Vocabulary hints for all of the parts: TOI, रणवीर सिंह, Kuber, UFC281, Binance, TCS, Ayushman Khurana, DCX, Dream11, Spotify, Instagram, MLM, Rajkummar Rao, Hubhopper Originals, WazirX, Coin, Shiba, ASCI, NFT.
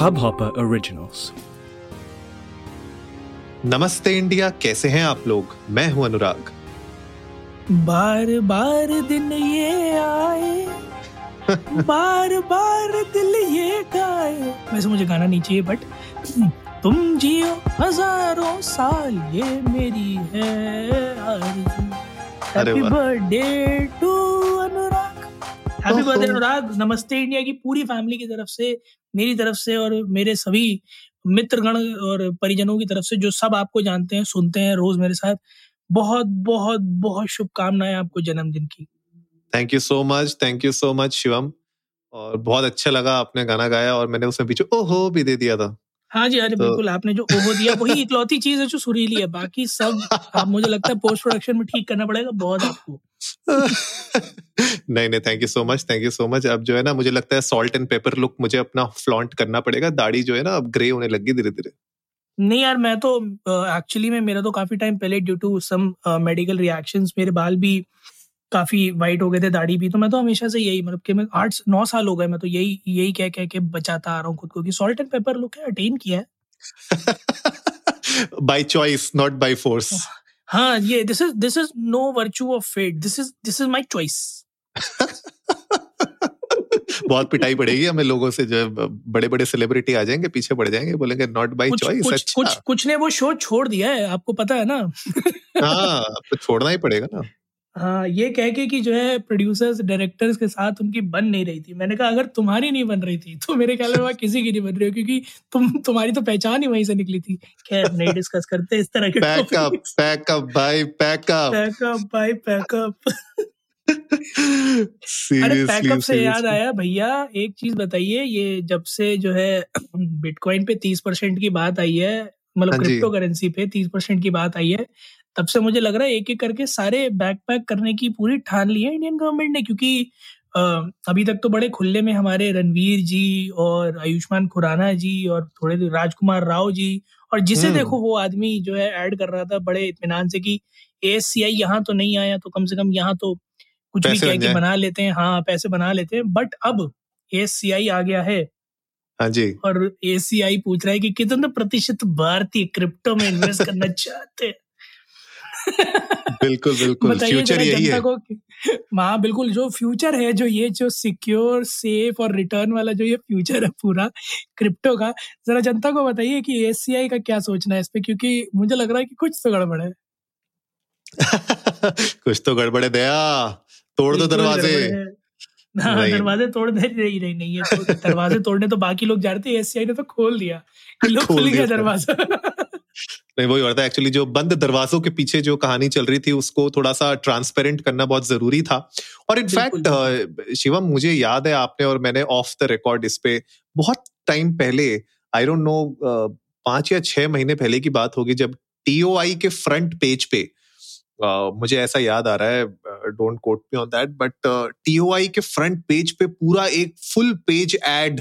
Hubhopper Originals। नमस्ते India, कैसे हैं आप लोग? मैं हूं अनुराग। बार बार दिन ये आए बार बार दिल ये गाए। वैसे मुझे गाना नहीं चाहिए, बट तुम जियो हजारों साल ये मेरी है आरज़ू। Happy birthday to Anurag. Happy birthday Anurag. नमस्ते इंडिया की पूरी फैमिली की तरफ से, मेरी तरफ से और मेरे सभी मित्रगण और परिजनों की तरफ से जो सब आपको जानते हैं, सुनते हैं रोज मेरे साथ, बहुत बहुत बहुत शुभकामनाएं आपको जन्मदिन की। Thank you so much Shivam. और बहुत अच्छा लगा आपने गाना गाया, और मैंने उसमें पीछे ओहो भी दे दिया था। हाँ जी, अरे बिल्कुल, आपने जो ओहो दिया वही इकलौती चीज है जो सुरीली है, बाकी सब आप मुझे लगता है पोस्ट प्रोडक्शन में ठीक करना पड़ेगा बहुत आपको। नहीं, थैंक यू सो मच। अब जो है ना, मुझे लगता है सॉल्ट एंड पेपर लुक मुझे अपना फ्लॉन्ट करना पड़ेगा। दाढ़ी जो है ना अब ग्रे होने लगी धीरे धीरे। नहीं यार, मैं तो एक्चुअली मेरा तो काफी टाइम पहले due to some medical reactions मेरे बाल भी काफी वाइट हो गए थे, दाढ़ी भी। तो मैं तो हमेशा से यही, मतलब कि मैं 8-9 साल हो गए, मैं तो यही कह के बचाता आ रहा हूँ खुद को कि सॉल्ट एंड पेपर लुक है, अटेन किया है by choice not by force. हाँ, ये this is no virtue of fate, this is my choice. बहुत पिटाई पड़ेगी हमें लोगों से, जो बड़े बड़े सेलिब्रिटी आ जाएंगे, पीछे पड़ जाएंगे, बोलेंगे नॉट बाय चॉइस। अच्छा, कुछ ने वो शो छोड़ दिया है, आपको पता है ना। हाँ, तो छोड़ना ही पड़ेगा ना। हाँ, ये कह के कि जो है प्रोड्यूसर्स डायरेक्टर्स के साथ उनकी बन नहीं रही थी। मैंने कहा अगर तुम्हारी नहीं बन रही थी तो मेरे ख्याल में किसी की नहीं बन रही हो, क्योंकि तुम्हारी तो पहचान ही वहीं से निकली थी। खैर, नहीं डिस्कस करते इस तरह के। पैकअप भाई पैकअप। अरे पैकअप से याद आया भैया, एक चीज बताइए, ये जब से जो है बिटकॉइन पे 30% की बात आई है, मतलब क्रिप्टो करेंसी पे 30% की बात आई है, तब से मुझे लग रहा है एक एक करके सारे बैकपैक करने की पूरी ठान ली है इंडियन गवर्नमेंट ने। क्योंकि अभी तक तो बड़े खुले में हमारे रणवीर जी और आयुष्मान खुराना जी और थोड़े राजकुमार राव जी, और जिसे देखो वो आदमी जो है ऐड कर रहा था बड़े इत्मीनान से कि ASCI यहाँ तो नहीं आया तो कम से कम यहाँ तो कुछ भी कह के बना लेते हैं। हाँ, पैसे बना लेते हैं। बट अब ASCI आ गया है। हाँ जी, और ASCI पूछ रहा है कि कितना प्रतिशत भारतीय क्रिप्टो में इन्वेस्ट करना चाहते हैं। बिल्कुल फ्यूचर यही है। हाँ बिल्कुल, जो फ्यूचर है, जो ये जो सिक्योर, सेफ और रिटर्न वाला जो ये फ्यूचर है पूरा क्रिप्टो का, जरा जनता को बताइए कि ASCI का क्या सोचना है इस पे, क्योंकि मुझे लग रहा है कि कुछ तो गड़बड़ है। कुछ तो गड़बड़ है दया, तोड़ दो दरवाजे। दरवाजे तोड़ने नहीं है, दरवाजे तोड़ने तो बाकी लोग जानते हैं, ASCI ने तो खोल दिया, लोग खुल गया दरवाजा। नहीं, वही होता है एक्चुअली, जो बंद दरवाजों के पीछे जो कहानी चल रही थी उसको थोड़ा सा ट्रांसपेरेंट करना बहुत जरूरी था। और इनफैक्ट शिवम, मुझे याद है आपने और मैंने ऑफ द रिकॉर्ड इस पे बहुत टाइम पहले, आई डोंट नो 5 या 6 महीने पहले की बात होगी, जब TOI के फ्रंट पेज पे मुझे ऐसा याद आ रहा है, don't quote me on that, but TOI के फ्रंट पेज पे पूरा एक full page ad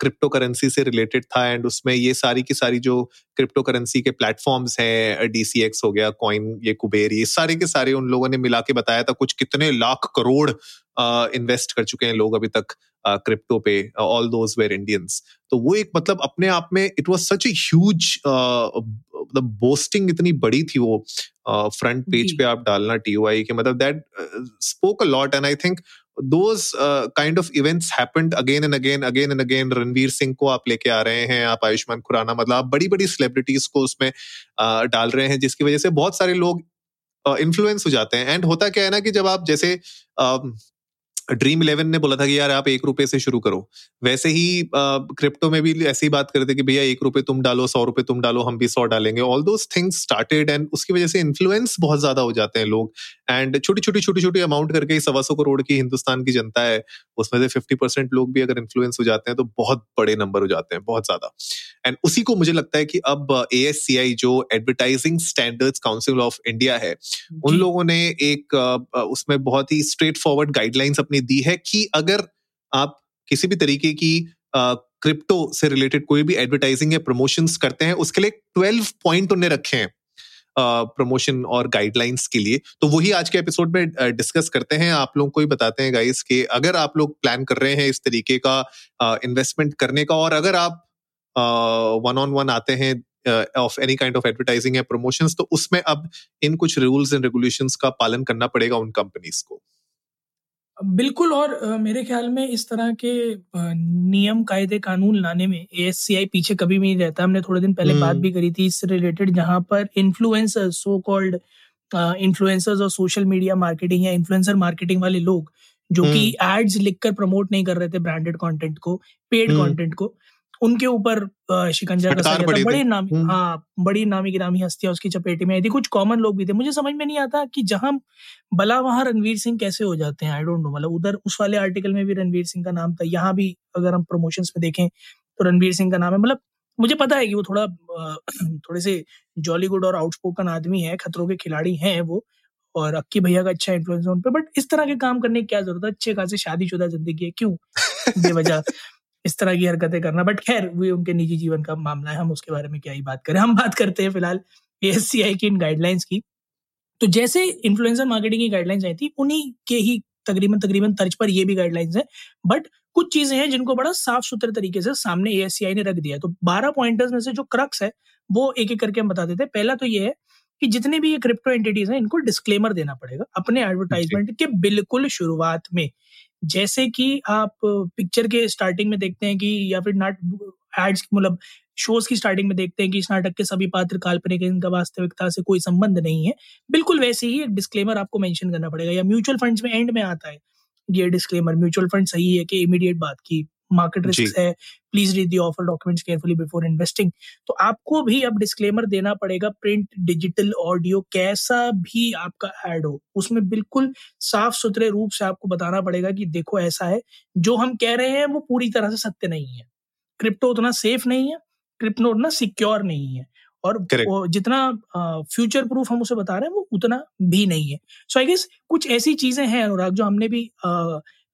crypto currency से रिलेटेड था। एंड उसमें ये सारी की सारी जो क्रिप्टो करेंसी के प्लेटफॉर्म्स हैं, DCX हो गया, कॉइन, ये कुबेर, ये सारे के सारे उन लोगों ने मिला के बताया था कुछ कितने लाख करोड़ इन्वेस्ट कर चुके हैं लोग अभी तक क्रिप्टो पे, ऑल दोज वेर इंडियंस। तो वो एक, मतलब अपने आप में it was such a huge, मतलब बोस्टिंग इतनी बड़ी थी वो फ्रंट पेज पे आप डालना TOI के, मतलब that spoke a lot. And I think those kind of events happened again and again। रणवीर सिंह को आप लेके आ रहे हैं, आप आयुष्मान खुराना, मतलब आप बड़ी बड़ी सेलिब्रिटीज को उसमें डाल रहे हैं, जिसकी वजह से बहुत सारे लोग इन्फ्लुएंस हो जाते हैं। एंड होता क्या है ना कि जब आप, जैसे Dream11 ने बोला था कि यार आप 1 रुपए से शुरू करो, वैसे ही क्रिप्टो में भी ऐसी बात करते कि भैया 1 रुपए तुम डालो, 100 रुपए तुम डालो, हम भी 100 डालेंगे। All those things started, and उसकी वजह से इन्फ्लुएंस बहुत ज्यादा हो जाते हैं लोग। एंड छोटी छोटी अमाउंट करके 125 करोड़ की हिंदुस्तान की जनता है, उसमें से 50% लोग भी अगर इन्फ्लुएंस हो जाते हैं तो बहुत बड़े नंबर हो जाते हैं, बहुत ज्यादा। एंड उसी को मुझे लगता है कि अब ASCI जो advertising standards council of India है, उन लोगों ने एक उसमें बहुत ही स्ट्रेट फॉरवर्ड गाइडलाइंस अपनी दी है कि अगर आप किसी भी तरीके की क्रिप्टो से रिलेटेड कोई भी एडवर्टाइजिंग या प्रमोशंस करते हैं, उसके लिए 12 पॉइंट उन्हें रखे हैं प्रमोशन और गाइडलाइंस के लिए। तो वही आज के एपिसोड में डिस्कस करते हैं, आप लोगों को ही बताते हैं गाइस कि अगर आप लोग प्लान कर रहे हैं इस तरीके का इन्वेस्टमेंट करने का, और अगर आप वन ऑन वन आते हैं of any kind of advertising या प्रमोशंस, तो उसमें अब इन कुछ रूल्स एंड रेगुलेशंस का पालन करना पड़ेगा उन कंपनीज को। बिल्कुल, और मेरे ख्याल में इस तरह के नियम कायदे कानून लाने में ASCI पीछे कभी भी नहीं रहता। हमने थोड़े दिन पहले बात भी करी थी इससे रिलेटेड, जहां पर इन्फ्लुएंसर्स, सो कॉल्ड इन्फ्लुएंसर्स और सोशल मीडिया मार्केटिंग या इन्फ्लुएंसर मार्केटिंग वाले लोग जो कि एड्स लिखकर प्रमोट नहीं कर रहे थे ब्रांडेड कंटेंट को, पेड कंटेंट को, उनके ऊपर शिकंजा कसा गया था। बड़ी नामी गिरामी हस्तियां उसकी चपेट में आई थी, कुछ कॉमन लोग भी थे। मुझे समझ में नहीं आता कि जहां भला वहां रणवीर सिंह कैसे हो जाते हैं। आई डोंट नो, मतलब उधर उस वाले आर्टिकल में भी रणवीर सिंह का नाम था, यहाँ भी अगर हम प्रमोशंस में देखें तो रणवीर सिंह का नाम है। मतलब मुझे पता है कि वो थोड़े से जॉली गुड और आउटस्पोकन आदमी है, खतरों के खिलाड़ी हैं वो, और अक्की भैया का अच्छा इन्फ्लुएंस उन पर, बट इस तरह के काम करने की क्या जरूरत है? अच्छे खासे शादीशुदा जिंदगी है, क्यों बेवजह इस तरह की हरकतें करना? बट खैर, वो उनके निजी जीवन का मामला है, हम उसके बारे में क्या ही बात करें। हम बात करते हैं फिलहाल ASCI की इन गाइडलाइंस की। तो जैसे इन्फ्लुएंसर मार्केटिंग की गाइडलाइंस आई थी, उन्हीं के ही तकरीबन तर्ज पर ये भी गाइडलाइंस है, बट कुछ चीजें हैं जिनको बड़ा साफ सुथरे तरीके से सामने ASCI ने रख दिया। तो 12 पॉइंटर्स में से जो क्रक्स है वो एक एक करके हम बता देते हैं। पहला तो ये है कि जितने भी ये क्रिप्टो एंटिटीज हैं, इनको डिस्क्लेमर देना पड़ेगा अपने एडवर्टाइजमेंट के बिल्कुल शुरुआत में। जैसे कि आप पिक्चर के स्टार्टिंग में देखते हैं कि, या फिर एड्स मतलब शोज की स्टार्टिंग में देखते हैं कि इस नाटक के सभी पात्र काल्पनिक, इनका वास्तविकता से कोई संबंध नहीं है, बिल्कुल वैसे ही एक डिस्क्लेमर आपको मेंशन करना पड़ेगा। या म्यूचुअल फंड्स में एंड में आता है ये डिस्क्लेमर, म्यूचुअल फंड सही है कि इमीडिएट बात की, मार्केट रिस्क है, please read the offer documents carefully before investing. तो आपको भी अब डिस्क्लेमर देना पड़ेगा, प्रिंट, डिजिटल, ऑडियो, कैसा भी आपका एड हो उसमें बिल्कुल साफ सुथरे रूप से आपको बताना पड़ेगा कि देखो ऐसा है, जो हम कह रहे हैं वो पूरी तरह से सत्य नहीं है, क्रिप्टो उतना सेफ नहीं है, क्रिप्टो उतना सिक्योर नहीं है, और जितना फ्यूचर प्रूफ हम उसे बता रहे हैं वो उतना भी नहीं है। सो आई गेस कुछ ऐसी चीजें हैं अनुराग जो हमने भी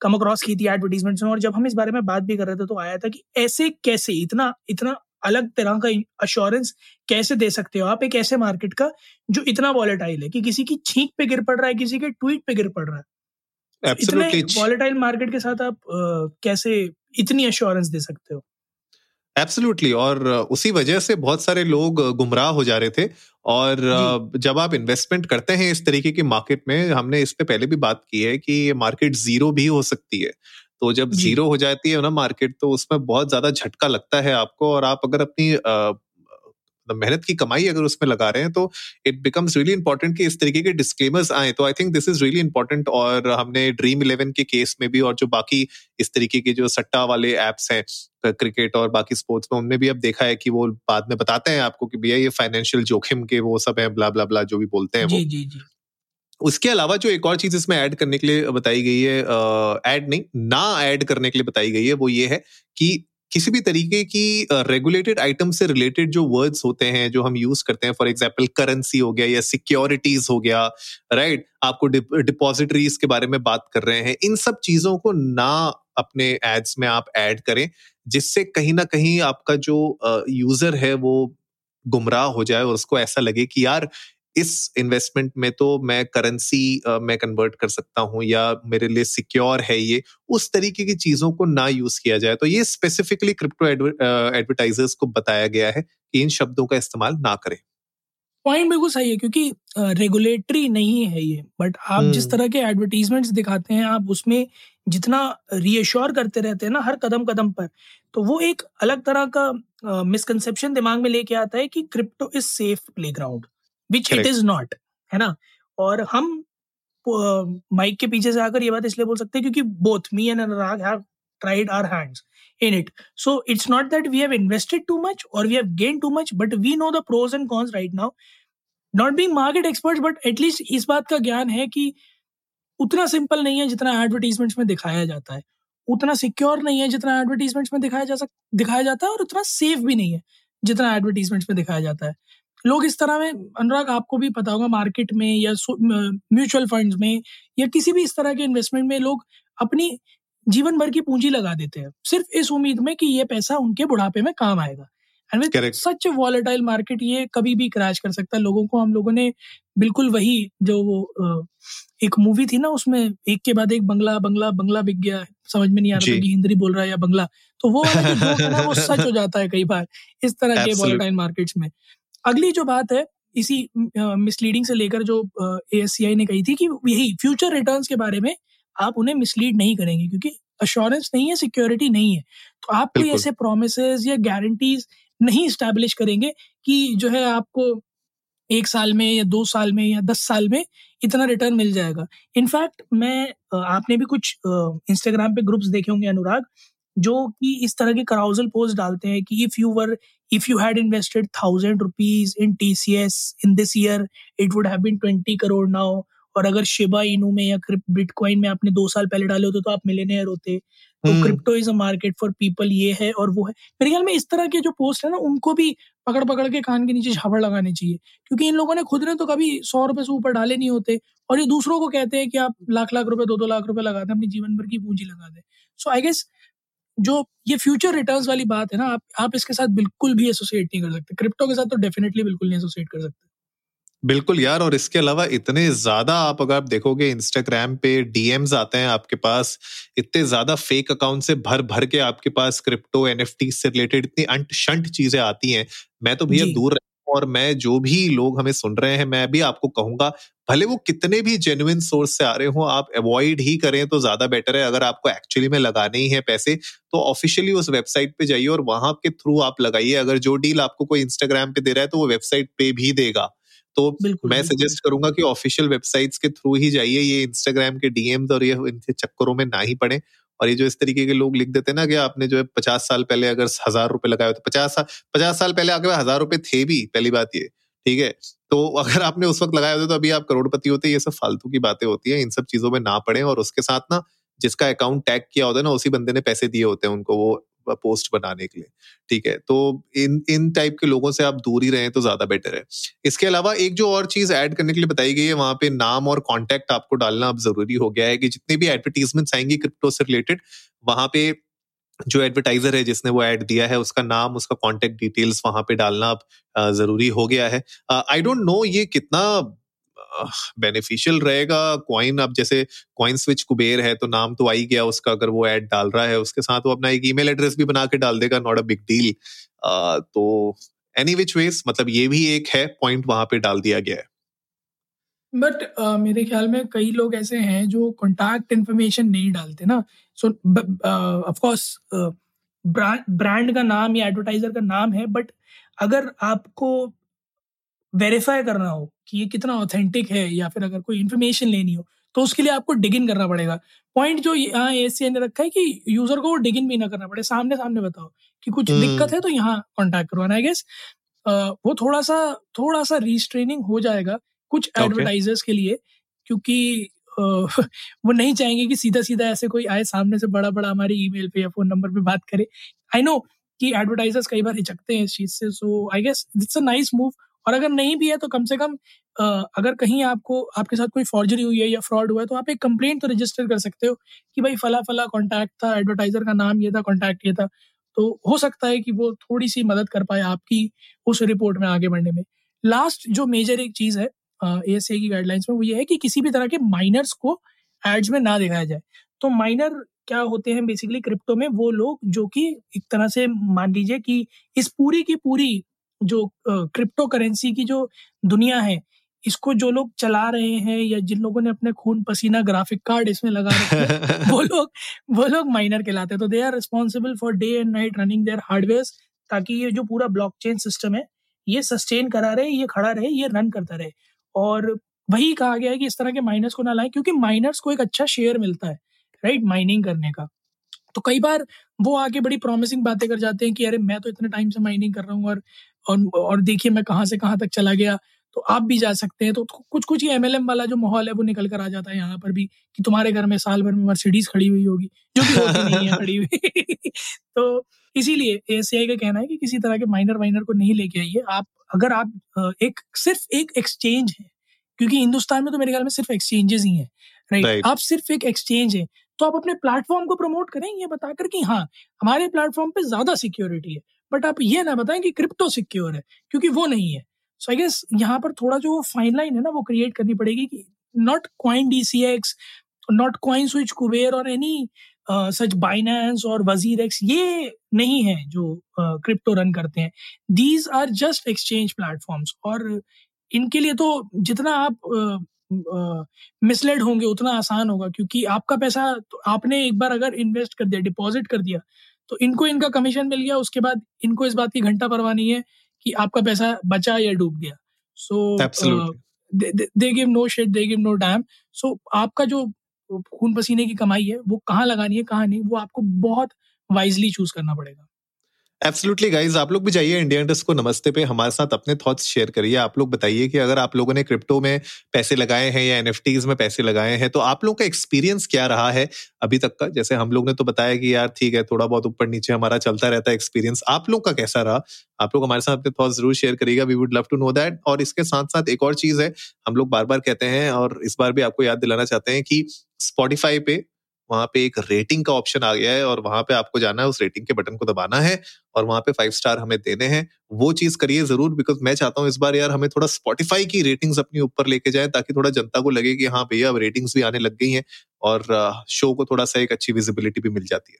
कम अक्रॉस की थी एडवर्टीजमेंट्स में, और जब हम इस बारे में बात भी कर रहे थे तो आया था कि ऐसे कैसे इतना अलग तरह का अश्योरेंस कैसे दे सकते हो आप एक ऐसे मार्केट का जो इतना वॉलेटाइल है कि किसी की छींक पे गिर पड़ रहा है, किसी के ट्वीट पे गिर पड़ रहा है। Absolutely. इतने वॉलेटाइल मार्केट के साथ आप कैसे इतनी अश्योरेंस दे सकते हो? एब्सोल्युटली, और उसी वजह से बहुत सारे लोग गुमराह हो जा रहे थे। और जब आप इन्वेस्टमेंट करते हैं इस तरीके की मार्केट में, हमने इस पे पहले भी बात की है कि मार्केट जीरो भी हो सकती है, तो जब जीरो हो जाती है ना मार्केट तो उसमें बहुत ज्यादा झटका लगता है आपको, और आप अगर अपनी मेहनत की कमाई अगर उसमें लगा रहे हैं तो इट बिकम्स रियली इंपॉर्टेंट कि इस तरीके के डिस्क्लेमर्स आए। तो I think this is really important, और हमने Dream11 के केस में भी, और जो बाकी इस तरीके के जो सट्टा वाले एप्स हैं क्रिकेट और बाकी स्पोर्ट्स में, उनमें भी अब देखा है कि वो बाद में बताते हैं आपको कि भैया ये फाइनेंशियल जोखिम के वो सब है, ब्ला ब्ला ब्ला जो भी बोलते हैं। जी, जी, जी. उसके अलावा जो एक और चीज इसमें ऐड करने के लिए बताई गई है, ऐड करने के लिए बताई गई है, वो ये है कि किसी भी तरीके की रेगुलेटेड आइटम से रिलेटेड जो वर्ड्स होते हैं जो हम यूज करते हैं, फॉर एग्जांपल करेंसी हो गया या सिक्योरिटीज हो गया, राइट, आपको डिपॉजिटरीज के बारे में बात कर रहे हैं, इन सब चीजों को ना अपने एड्स में आप ऐड करें, जिससे कहीं ना कहीं आपका जो यूजर है वो गुमराह हो जाए और उसको ऐसा लगे कि यार इस इन्वेस्टमेंट में तो मैं करेंसी में कन्वर्ट कर सकता हूं या मेरे लिए सिक्योर है ये, उस तरीके की चीजों को ना यूज किया जाए। तो ये स्पेसिफिकली क्रिप्टो एडवर्टाइजर्स को बताया गया है कि इन शब्दों का इस्तेमाल ना करें। पॉइंट बिल्कुल सही है, क्योंकि रेगुलेटरी नहीं है ये, बट आप जिस तरह के एडवर्टीजमेंट्स दिखाते हैं आप उसमें जितना रीअश्योर करते रहते हैं ना हर कदम कदम पर, तो वो एक अलग तरह का मिसकंसेप्शन दिमाग में लेके आता है कि crypto is safe playground, Which Correct. It is not, है ना। और हम माइक के पीछे से आकर ये बात इसलिए बोल सकते हैं क्योंकि both me and Anurag have tried our hands in it. So it's not that we have invested too much or we have gained too much, but we know the pros and cons right now. Not being market experts, but at least इस बात का ज्ञान है कि उतना simple नहीं है जितना एडवर्टीजमेंट्स में दिखाया जाता है, उतना सिक्योर नहीं है जितना एडवर्टीजमेंट्स में दिखाया जाता है, और उतना सेफ भी नहीं है जितना एडवर्टीजमेंट्स में दिखाया जाता है। लोग इस तरह में, अनुराग आपको भी पता होगा, मार्केट में या म्यूचुअल फंड्स में या किसी भी इस तरह के इन्वेस्टमेंट में लोग अपनी जीवन भर की पूंजी लगा देते हैं सिर्फ इस उम्मीद में कि ये पैसा उनके बुढ़ापे में काम आएगा, And with such a volatile market, ये कभी भी क्रैश कर सकता है. लोगों को हम लोगों ने बिल्कुल वही जो वो एक मूवी थी ना, उसमें एक के बाद एक बंगला बंगला बंगला बिक गया, समझ में नहीं आ रहा कि हिंदी बोल रहा है या बंगला, तो वो वो सच हो जाता है कई बार इस तरह के वोलेटाइल मार्केट्स में. अगली जो बात है इसी मिसलीडिंग से लेकर जो ASCI ने कही थी कि यही फ्यूचर रिटर्न्स के बारे में आप उन्हें मिसलीड नहीं करेंगे क्योंकि अश्योरेंस नहीं है, सिक्योरिटी नहीं है, तो आप कोई ऐसे प्रोमिसेस या गारंटीज नहीं इस्टेब्लिश करेंगे कि जो है आपको 1 साल में या 2 साल में या 10 साल में इतना रिटर्न मिल जाएगा. इनफैक्ट मैं आपने भी कुछ इंस्टाग्राम पे ग्रुप्स देखे होंगे अनुराग, जो कि इस तरह के कराउजल पोस्ट डालते हैं कि if you had invested 1,000 rupees in TCS in this year it would have been 20 crore now, और अगर शिबा इनू में या बिटकॉइन में आपने 2 साल पहले डाले होते तो आप मिलियनेयर होते. तो crypto is a market for people, ये है और वो है. मेरे ख्याल में इस तरह के जो पोस्ट है ना, उनको भी पकड़ पकड़ के कान के नीचे झापड़ लगाने चाहिए, क्योंकि इन लोगों ने खुद ने तो कभी 100 रुपए से ऊपर डाले नहीं होते, और ये दूसरों को कहते हैं कि आप लाख लाख रुपए 2-2 लाख रुपए लगा दें, अपनी जीवन भर की पूंजी लगा दें. सो आई गेस जो ये फ्यूचर रिटर्न्स वाली बात है ना, आप इसके साथ बिल्कुल भी एसोसिएट नहीं कर सकते. क्रिप्टो के साथ तो डेफिनेटली बिल्कुल नहीं एसोसिएट कर सकते. बिल्कुल यार. और इसके अलावा इतने ज्यादा अगर आप देखोगे इंस्टाग्राम पे DMs आते हैं आपके पास, इतने ज्यादा फेक अकाउंट से भर भर के आपके पास क्रिप्टो NFT से रिलेटेड इतनी अंट-शंट चीजें आती हैं. मैं तो भैया दूर रहता हूं, और मैं जो भी लोग हमें सुन रहे हैं मैं भी आपको कहूंगा, भले वो कितने भी जेन्युइन सोर्स से आ रहे हों, आप अवॉइड ही करें तो ज्यादा बेटर है. अगर आपको एक्चुअली में लगाने ही है पैसे तो ऑफिशियली उस वेबसाइट पे जाइए और वहां के थ्रू आप लगाइए. अगर जो डील आपको कोई इंस्टाग्राम पे दे रहा है तो वो वेबसाइट पे भी देगा, तो मैं सजेस्ट करूंगा कि ऑफिशियल वेबसाइट्स के थ्रू ही जाइए. ये इंस्टाग्राम के DMs और ये इनके चक्करों में ना ही पड़े. और ये जो इस तरीके के लोग लिख देते हैं ना कि आपने जो है 50 साल पहले अगर 1,000 रुपए लगाए तो 50 साल पहले आके 1,000 रुपए थे भी, पहली बात ये, ठीक है, तो अगर आपने उस वक्त लगाए होते तो अभी आप करोड़पति होते. ये सब फालतू की बातें होती है, इन सब चीजों में ना पड़े. और उसके साथ ना जिसका अकाउंट टैग किया होता है ना, उसी बंदे ने पैसे दिए होते हैं उनको वो पोस्ट बनाने के लिए, ठीक है, तो इन टाइप के लोगों से आप दूर ही रहें तो ज्यादा बेटर है. इसके अलावा एक जो और चीज ऐड करने के लिए बताई गई है, वहां पे नाम और कॉन्टैक्ट आपको डालना अब जरूरी हो गया है कि जितने भी एडवर्टीजमेंट्स आएंगी क्रिप्टो से रिलेटेड, वहां पे जो एडवर्टाइजर है जिसने वो ऐड दिया है उसका नाम, उसका कॉन्टैक्ट डिटेल्स वहां पे डालना अब जरूरी हो गया है. आई डोंट नो ये कितना बेनिफिशियल रहेगा. कॉइन, अब जैसे कॉइन स्विच कुबेर है तो नाम तो आ ही गया उसका, अगर वो ऐड डाल रहा है उसके साथ वो अपना एक ईमेल एड्रेस भी बना के डाल देगा, नॉट अ बिग डील. तो एनी विच वेज, मतलब ये भी एक है पॉइंट वहां पे डाल दिया गया है. बट मेरे ख्याल में कई लोग ऐसे हैं जो कॉन्टैक्ट इन्फॉर्मेशन नहीं डालते ना. सो ऑफ कोर्स ब्रांड का नाम या एडवर्टाइजर का नाम है, बट अगर आपको वेरीफाई करना हो कि ये कितना ऑथेंटिक है या फिर अगर कोई इन्फॉर्मेशन लेनी हो तो उसके लिए आपको डिग इन करना पड़ेगा. पॉइंट जो यहाँ ASCI ने रखा है कि यूजर को डिग इन भी ना करना पड़े, सामने बताओ कि कुछ दिक्कत है तो यहाँ कॉन्टैक्ट करवाना. आई गेस वो थोड़ा सा रिस्ट्रेनिंग हो जाएगा कुछ एडवर्टाइजर्स के लिए, क्योंकि वो नहीं चाहेंगे कि सीधा ऐसे कोई आए सामने से बड़ा हमारे ईमेल पे या फोन नंबर पे बात करे. आई नो कि एडवर्टाइजर्स कई बार हिचकते हैं इस चीज से, so I guess it's a nice move. और अगर नहीं भी है तो कम से कम अगर कहीं आपको आपके साथ कोई फॉर्जरी हुई है या फ्रॉड हुआ है तो आप एक कंप्लेंट तो रजिस्टर कर सकते हो कि भाई फला कॉन्टैक्ट था, एडवर्टाइजर का नाम ये था, कॉन्टैक्ट ये था, तो हो सकता है कि वो थोड़ी सी मदद कर पाए आपकी उस रिपोर्ट में आगे बढ़ने में. लास्ट जो मेजर एक चीज़ है ASCI की गाइडलाइंस में, वो ये है कि किसी भी तरह के माइनर्स को एड्स में ना दिखाया जाए. तो माइनर क्या होते हैं बेसिकली क्रिप्टो में? वो लोग जो कि एक तरह से मान लीजिए कि इस पूरी की पूरी जो क्रिप्टो करेंसी की जो दुनिया है इसको जो लोग चला रहे हैं या जिन लोगों ने अपने खून पसीना ग्राफिक कार्ड इसमें लगा रखे हैं वो लोग माइनर कहलाते हैं. तो they are responsible for day and night running their hardware ताकि ये जो पूरा ब्लॉकचेन सिस्टम है ये सस्टेन करा रहे, ये खड़ा रहे, ये रन करता रहे. और वही कहा गया है कि इस तरह के माइनर्स को ना लाएं क्योंकि माइनर्स को एक अच्छा शेयर मिलता है, राइट, माइनिंग करने का. तो कई बार वो आके बड़ी प्रॉमिसिंग बातें कर जाते हैं कि अरे मैं तो इतने टाइम से माइनिंग कर रहा हूँ और देखिए मैं कहाँ से कहाँ तक चला गया, तो आप भी जा सकते हैं. तो कुछ ये MLM वाला जो माहौल है वो निकल कर आ जाता है यहाँ पर भी कि तुम्हारे घर में साल भर में मर्सिडीज खड़ी हुई होगी, जो कि होती नहीं है खड़ी हुई. तो इसीलिए ASCI का कहना है कि किसी तरह के माइनर को नहीं लेके आइए आप. अगर आप सिर्फ एक एक्सचेंज है, क्योंकि हिंदुस्तान में तो मेरे ख्याल में सिर्फ एक्सचेंजेस ही हैं, राइट, आप सिर्फ एक एक्सचेंज है, तो आप अपने प्लेटफॉर्म को प्रमोट करें ये बताकर कि हाँ हमारे प्लेटफॉर्म पे ज्यादा सिक्योरिटी है. बट आप ये ना बताएं कि क्रिप्टो सिक्योर है, क्योंकि वो नहीं है। सो आई गेस यहाँ पर थोड़ा जो फाइन लाइन है ना वो क्रिएट करनी पड़ेगी कि not coin DCX, not coin switch Kuber और एनी सच बाइनेंस और वजीरएक्स, ये नहीं है जो क्रिप्टो रन करते हैं। These are just exchange platforms और इनके लिए तो जितना आप मिसलेड होंगे उतना आसान होगा, क्योंकि आपका पैसा तो आपने एक बार अगर इन्वेस्ट कर दिया, डिपॉजिट कर दिया, तो इनको इनका कमीशन मिल गया, उसके बाद इनको इस बात की घंटा परवाह नहीं है कि आपका पैसा बचा या डूब गया। So they give no shit, they give no damn. So आपका जो खून पसीने की कमाई है वो कहाँ लगानी है कहाँ नहीं, वो आपको बहुत वाइजली चूज करना पड़ेगा। एब्सोल्युटली गाइज, आप लोग भी जाइए India_Namaste पे हमारे साथ अपने थॉट्स शेयर करिए। आप लोग बताइए कि अगर आप लोगों ने क्रिप्टो में पैसे लगाए हैं या NFTs में पैसे लगाए हैं तो आप लोगों का एक्सपीरियंस क्या रहा है अभी तक का। जैसे हम लोग ने तो बताया कि यार ठीक है, थोड़ा बहुत ऊपर नीचे हमारा चलता रहता है एक्सपीरियंस, आप लोग का कैसा रहा? आप लोग हमारे साथ अपने थॉट्स जरूर शेयर करिएगा, we would love to know that. और इसके साथ साथ एक और चीज़ है, हम लोग बार बार कहते हैं और इस बार भी आपको याद दिलाना चाहते हैं कि स्पॉटिफाई पे वहाँ पे एक रेटिंग का ऑप्शन आ गया है और वहाँ पे आपको जाना है, उस रेटिंग के बटन को दबाना है और वहाँ पे 5 स्टार हमें देने हैं। वो चीज करिए जरूर, बिकॉज मैं चाहता हूँ इस बार यार हमें थोड़ा स्पॉटिफाई की रेटिंग्स अपने ऊपर लेके जाए, ताकि थोड़ा जनता को लगे कि हाँ भैया अब रेटिंग्स भी आने लग गई हैं और शो को थोड़ा सा एक अच्छी विजिबिलिटी भी मिल जाती है।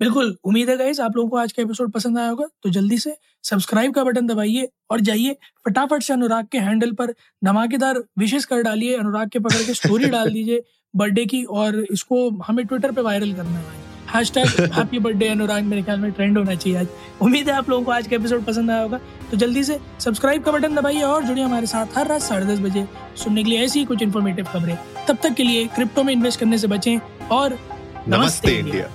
बिल्कुल, उम्मीद है गाइस आप लोगों को आज का एपिसोड पसंद आया होगा, तो जल्दी से सब्सक्राइब का बटन दबाइए और जाइए फटाफट से अनुराग के हैंडल पर धमाकेदार विशेष कर डालिए, अनुराग के पकड़ के स्टोरी डाल दीजिए बर्थडे की, और इसको हमें ट्विटर पे वायरल करना है। हैशटैग हैप्पी बर्थडे अनुराग मेरे ख्याल में ट्रेंड होना चाहिए आज। उम्मीद है आप लोगों को आज का एपिसोड पसंद आया होगा, तो जल्दी से सब्सक्राइब का बटन दबाइए और जुड़िए हमारे साथ हर रात 10:30 बजे सुनने के लिए ऐसी ही कुछ इन्फॉर्मेटिव खबरें। तब तक के लिए क्रिप्टो में इन्वेस्ट करने से बचें और नमस्ते इंडिया।